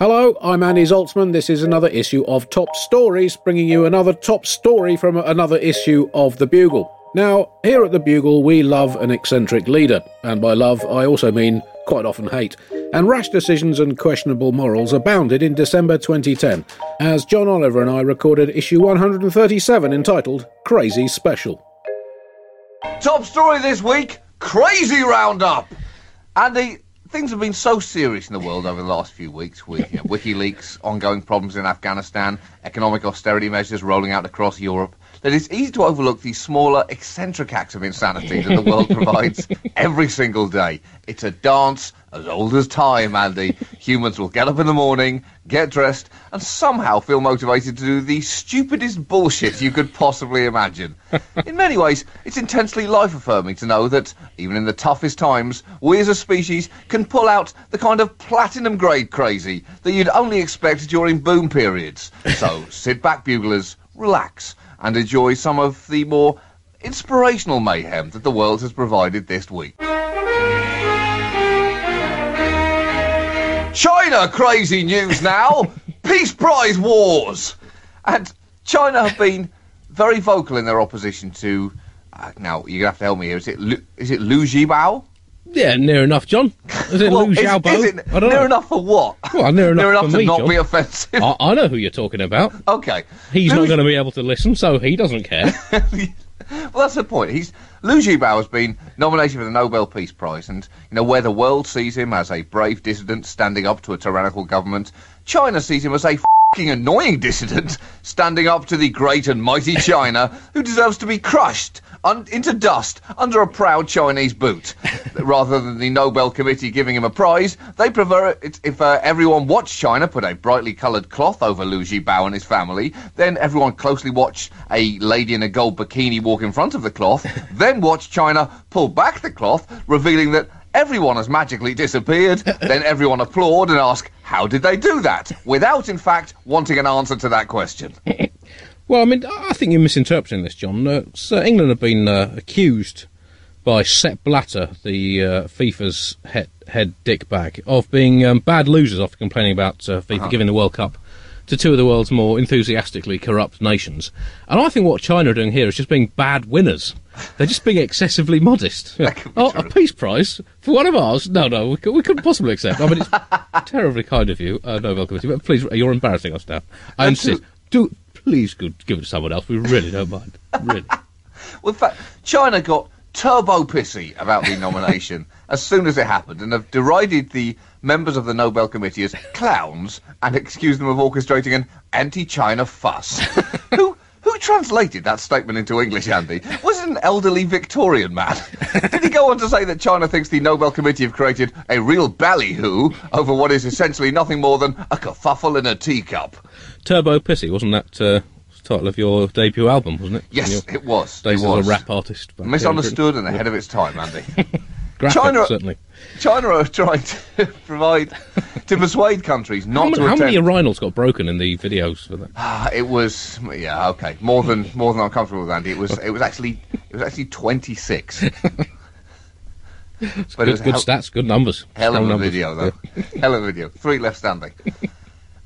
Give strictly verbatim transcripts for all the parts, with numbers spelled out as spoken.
Hello, I'm Andy Zaltzman. This is another issue of Top Stories, bringing you another top story from another issue of The Bugle. Now, here at The Bugle, we love an eccentric leader, and by love, I also mean quite often hate. And rash decisions and questionable morals abounded in December twenty ten, as John Oliver and I recorded issue one thirty-seven, entitled Crazy Special. Top story this week, Crazy Roundup! Andy, things have been so serious in the world over the last few weeks with you know, WikiLeaks, ongoing problems in Afghanistan, economic austerity measures rolling out across Europe, that it's easy to overlook the smaller, eccentric acts of insanity that the world provides every single day. It's a dance as old as time, Andy. Humans will get up in the morning, get dressed, and somehow feel motivated to do the stupidest bullshit you could possibly imagine. In many ways, it's intensely life-affirming to know that, even in the toughest times, we as a species can pull out the kind of platinum-grade crazy that you'd only expect during boom periods. So sit back, buglers, relax, and enjoy some of the more inspirational mayhem that the world has provided this week. China crazy news now. Peace Prize wars. And China have been very vocal in their opposition to... Uh, now, you're going to have to help me here. Is it Lu, is it Liu Xiaobo? Yeah, near enough, John. Is it well, Liu Xiaobo? Is, is it I don't near know. enough for what? Well, near enough, near enough for to me, not John. Be offensive. I, I know who you're talking about. Okay. He's Liu not going to be able to listen, so he doesn't care. Well, that's the point. He's Liu Xiaobo has been nominated for the Nobel Peace Prize, and you know where the world sees him as a brave dissident standing up to a tyrannical government, China sees him as a f***ing annoying dissident standing up to the great and mighty China, who deserves to be crushed un- into dust under a proud Chinese boot. Rather than the Nobel Committee giving him a prize, they prefer it if uh, everyone watched China put a brightly coloured cloth over Liu Xiaobo and his family, then everyone closely watched a lady in a gold bikini walk in front of the cloth, then watched China pull back the cloth, revealing that everyone has magically disappeared, then everyone applaud and ask, how did they do that? Without, in fact, wanting an answer to that question. Well, I mean, I think you're misinterpreting this, John. Uh, so England have been uh, accused by Sepp Blatter, the uh, FIFA's head, head dickbag, of being um, bad losers after complaining about uh, FIFA uh-huh. giving the World Cup to two of the world's more enthusiastically corrupt nations. And I think what China are doing here is just being bad winners. They're just being excessively modest. Yeah. Oh, true. A peace prize for one of ours? No, no, we, could, we couldn't possibly accept. I mean, it's terribly kind of you, uh, Nobel Committee, but please, you're embarrassing us now. I That's insist. Too- Do please give it to someone else. We really don't mind. Really. Well, in fact, China got turbo pissy about the nomination as soon as it happened, and have derided the members of the Nobel Committee as clowns and accused them of orchestrating an anti-China fuss. Who who translated that statement into English, Andy? Was it an elderly Victorian man? Did he go on to say that China thinks the Nobel Committee have created a real ballyhoo over what is essentially nothing more than a kerfuffle in a teacup? Turbo Pissy, wasn't that uh, was the title of your debut album, wasn't it? Yes, it was. Days it was. As a rap artist. Misunderstood and ahead of its time, Andy. Graphic, China, certainly. China are trying to provide, to persuade countries not how many, to attempt... How many urinals got broken in the videos for that? Ah, it was, yeah, okay, more than more than I'm comfortable with, Andy. It was it was actually it was actually twenty-six. But good, it was good hell, stats, good numbers. Hell of a numbers. video, though. Yeah. Hell of a video. Three left standing.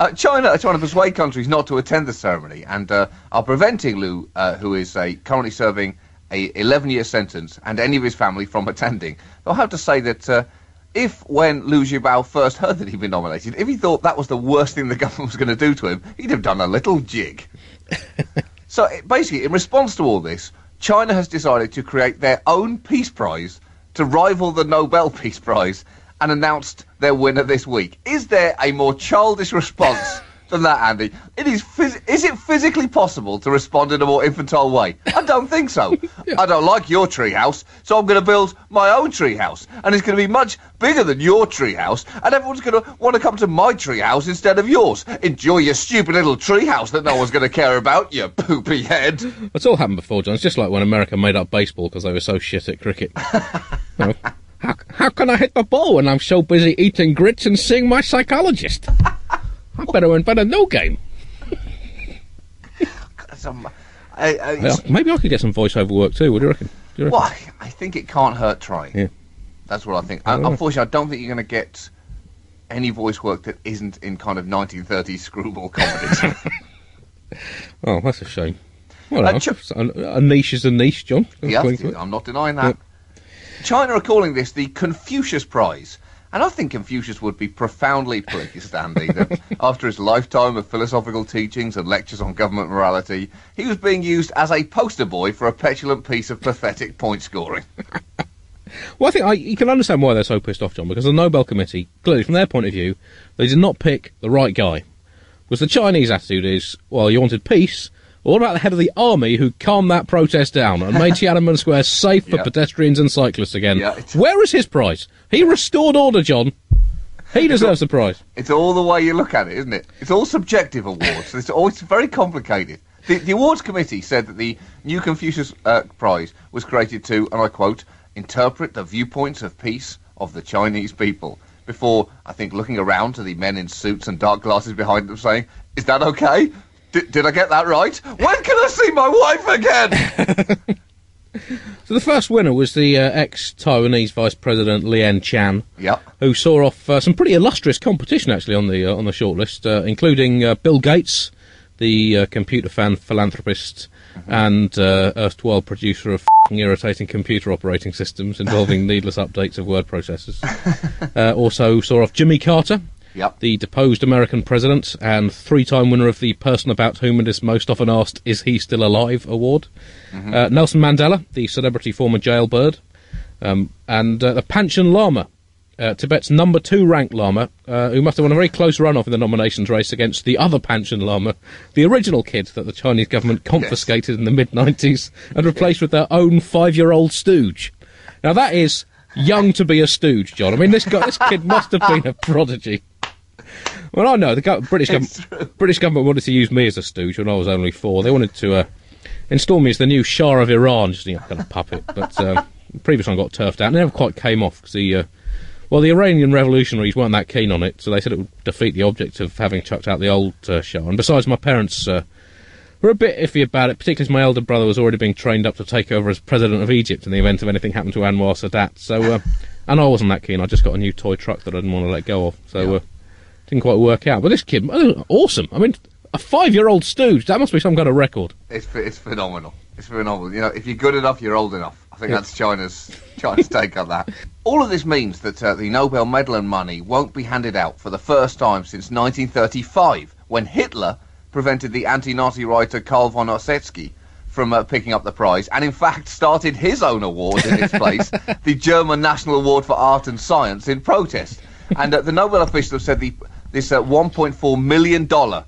Uh, China are trying to persuade countries not to attend the ceremony and uh, are preventing Liu, uh, who is uh, currently serving a eleven-year sentence, and any of his family from attending. I'll have to say that uh, if, when Liu Xiaobo first heard that he'd been nominated, if he thought that was the worst thing the government was going to do to him, he'd have done a little jig. So it, basically, in response to all this, China has decided to create their own Peace Prize to rival the Nobel Peace Prize, and announced their winner this week. Is there a more childish response than that, Andy? It is, phys- is it physically possible to respond in a more infantile way? I don't think so. Yeah. I don't like your treehouse, so I'm going to build my own treehouse, and it's going to be much bigger than your treehouse, and everyone's going to want to come to my treehouse instead of yours. Enjoy your stupid little treehouse that no one's going to care about, you poopy head. It's all happened before, John. It's just like when America made up baseball because they were so shit at cricket. You know? How, how can I hit the ball when I'm so busy eating grits and seeing my psychologist? I better invent a new game. um, I, I, well, maybe I could get some voiceover work too. What do you reckon? Do you reckon? Well, I think it can't hurt trying. Yeah. That's what I think. I, I unfortunately, I don't think you're going to get any voice work that isn't in kind of nineteen thirties screwball comedies. Oh, that's a shame. Well, uh, ch- a niche is a niche, John. Yeah, I'm not denying that. But, China are calling this the Confucius Prize, and I think Confucius would be profoundly pleased, Andy, that after his lifetime of philosophical teachings and lectures on government morality, he was being used as a poster boy for a petulant piece of pathetic point scoring. Well, I think I, you can understand why they're so pissed off, John, because the Nobel Committee, clearly from their point of view, they did not pick the right guy. Because the Chinese attitude is, well, you wanted peace. What about the head of the army who calmed that protest down and made Tiananmen Square safe for yep. pedestrians and cyclists again? Yep. Where is his prize? He restored order, John. He deserves the prize. It's all the way you look at it, isn't it? It's all subjective awards. It's always very complicated. The, the awards committee said that the new Confucius uh, Prize was created to, and I quote, interpret the viewpoints of peace of the Chinese people. Before, I think, looking around to the men in suits and dark glasses behind them saying, is that okay? Did, did I get that right? When can I see my wife again? So the first winner was the uh, ex-Taiwanese Vice President Lien Chan, yep. who saw off uh, some pretty illustrious competition, actually, on the uh, on the shortlist, uh, including uh, Bill Gates, the uh, computer fan philanthropist mm-hmm. and uh, erstwhile producer of f***ing irritating computer operating systems involving needless updates of word processors. Uh, also saw off Jimmy Carter, Yep. the deposed American president and three-time winner of the Person About Whom It Is Most Often Asked Is He Still Alive award. Mm-hmm. Uh, Nelson Mandela, the celebrity former jailbird. Um, and uh, the Panchen Lama, uh, Tibet's number two ranked lama, uh, who must have won a very close run-off in the nominations race against the other Panchen Lama, the original kid that the Chinese government confiscated yes. in the mid nineties and replaced with their own five-year-old stooge. Now, that is young to be a stooge, John. I mean, this guy, this kid must have been a prodigy. Well, I know, the go- British, gov- British government wanted to use me as a stooge when I was only four. They wanted to uh, install me as the new Shah of Iran, just a you know, kind of puppet. But uh, the previous one got turfed out, and it never quite came off, because the, uh, well, the Iranian revolutionaries weren't that keen on it, so they said it would defeat the object of having chucked out the old uh, Shah. And besides, my parents uh, were a bit iffy about it, particularly as my elder brother was already being trained up to take over as president of Egypt in the event of anything happened to Anwar Sadat. So, uh, and I wasn't that keen. I just got a new toy truck that I didn't want to let go of. So, yeah. uh, didn't quite work out. But this kid, awesome. I mean, a five-year-old stooge. That must be some kind of record. It's it's phenomenal. It's phenomenal. You know, if you're good enough, you're old enough. I think yeah. that's China's China's take on that. All of this means that uh, the Nobel Medal and money won't be handed out for the first time since nineteen thirty-five, when Hitler prevented the anti-Nazi writer Karl von Ossetsky from uh, picking up the prize, and in fact started his own award in its place, the German National Award for Art and Science, in protest. And uh, the Nobel officials have said the this uh, one point four million dollars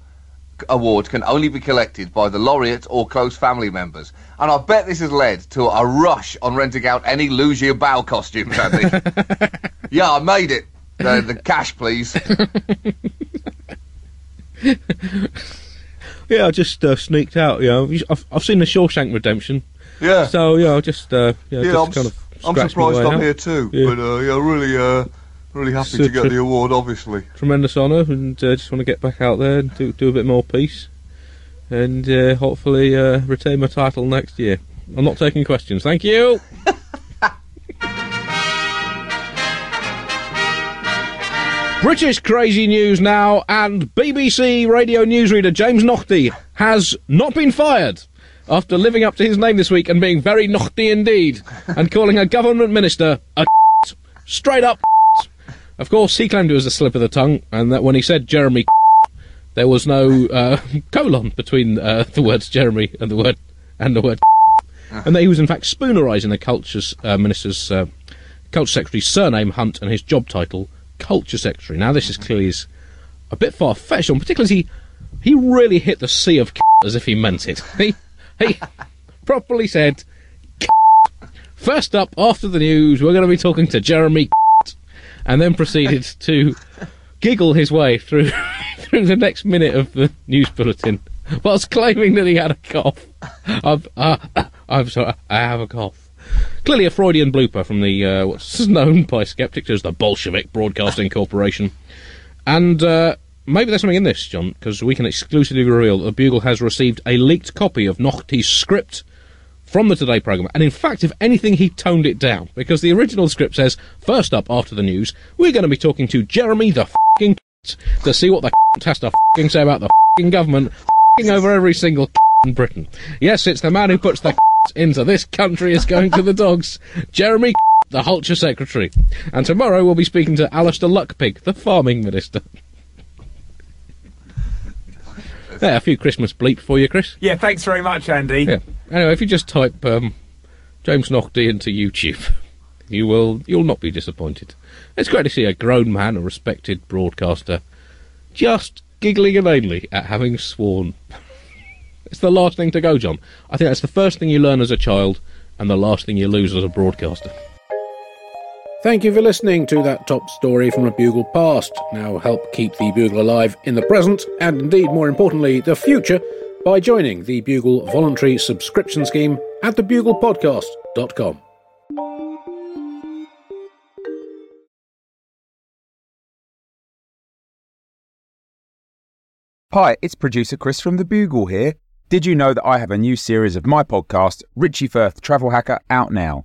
award can only be collected by the laureate or close family members. And I bet this has led to a rush on renting out any Liu Xiaobo costumes, Andy. Yeah, I made it. The, the cash, please. Yeah, I just uh, sneaked out, you know. I've, I've seen The Shawshank Redemption. Yeah. So, yeah, I just, uh, yeah, yeah, just I'm kind of I'm surprised I'm out. here too, yeah. but uh, yeah, really... Uh, Really happy so to get the award, obviously. Tremendous honour, and uh, just want to get back out there and do, do a bit more peace, and uh, hopefully uh, retain my title next year. I'm not taking questions. Thank you. British crazy news now, and B B C radio newsreader James Naughtie has not been fired after living up to his name this week and being very naughty indeed, and calling a government minister a straight up. Of course, he claimed it was a slip of the tongue, and that when he said Jeremy, there was no uh, colon between uh, the words Jeremy and the word and the word, and that he was in fact spoonerising the culture's uh, minister's uh, culture secretary's surname Hunt and his job title culture secretary. Now, this is clearly is a bit far fetched, and particularly he he really hit the sea of as if he meant it. He he properly said. First up, after the news, we're going to be talking to Jeremy. And then proceeded to giggle his way through through the next minute of the news bulletin, whilst claiming that he had a cough. I've, uh, I'm sorry, I have a cough. Clearly a Freudian blooper from the uh, what's known by sceptics as the Bolshevik Broadcasting Corporation. And uh, maybe there's something in this, John, because we can exclusively reveal that the Bugle has received a leaked copy of Naughty's script from the Today programme, and in fact, if anything, he toned it down, because the original script says, first up, after the news, we're going to be talking to Jeremy the f***ing c**t to see what the c**t has to f***ing say about the f***ing government f***ing over every single c**t in Britain. Yes, it's the man who puts the c**t into this country is going to the dogs, Jeremy c**t, the Culture Secretary. And tomorrow we'll be speaking to Alistair Luckpig, the Farming Minister. Yeah, a few Christmas bleep for you, Chris. Yeah, thanks very much, Andy. Yeah. Anyway, if you just type um, James Naughtie into YouTube, you will you'll not be disappointed. It's great to see a grown man, a respected broadcaster, just giggling inanely at having sworn. It's the last thing to go, John. I think that's the first thing you learn as a child, and the last thing you lose as a broadcaster. Thank you for listening to that top story from the Bugle past. Now help keep the Bugle alive in the present, and indeed, more importantly, the future, by joining the Bugle voluntary subscription scheme at the bugle podcast dot com. Hi, it's producer Chris from the Bugle here. Did you know that I have a new series of my podcast, Richie Firth Travel Hacker, out now?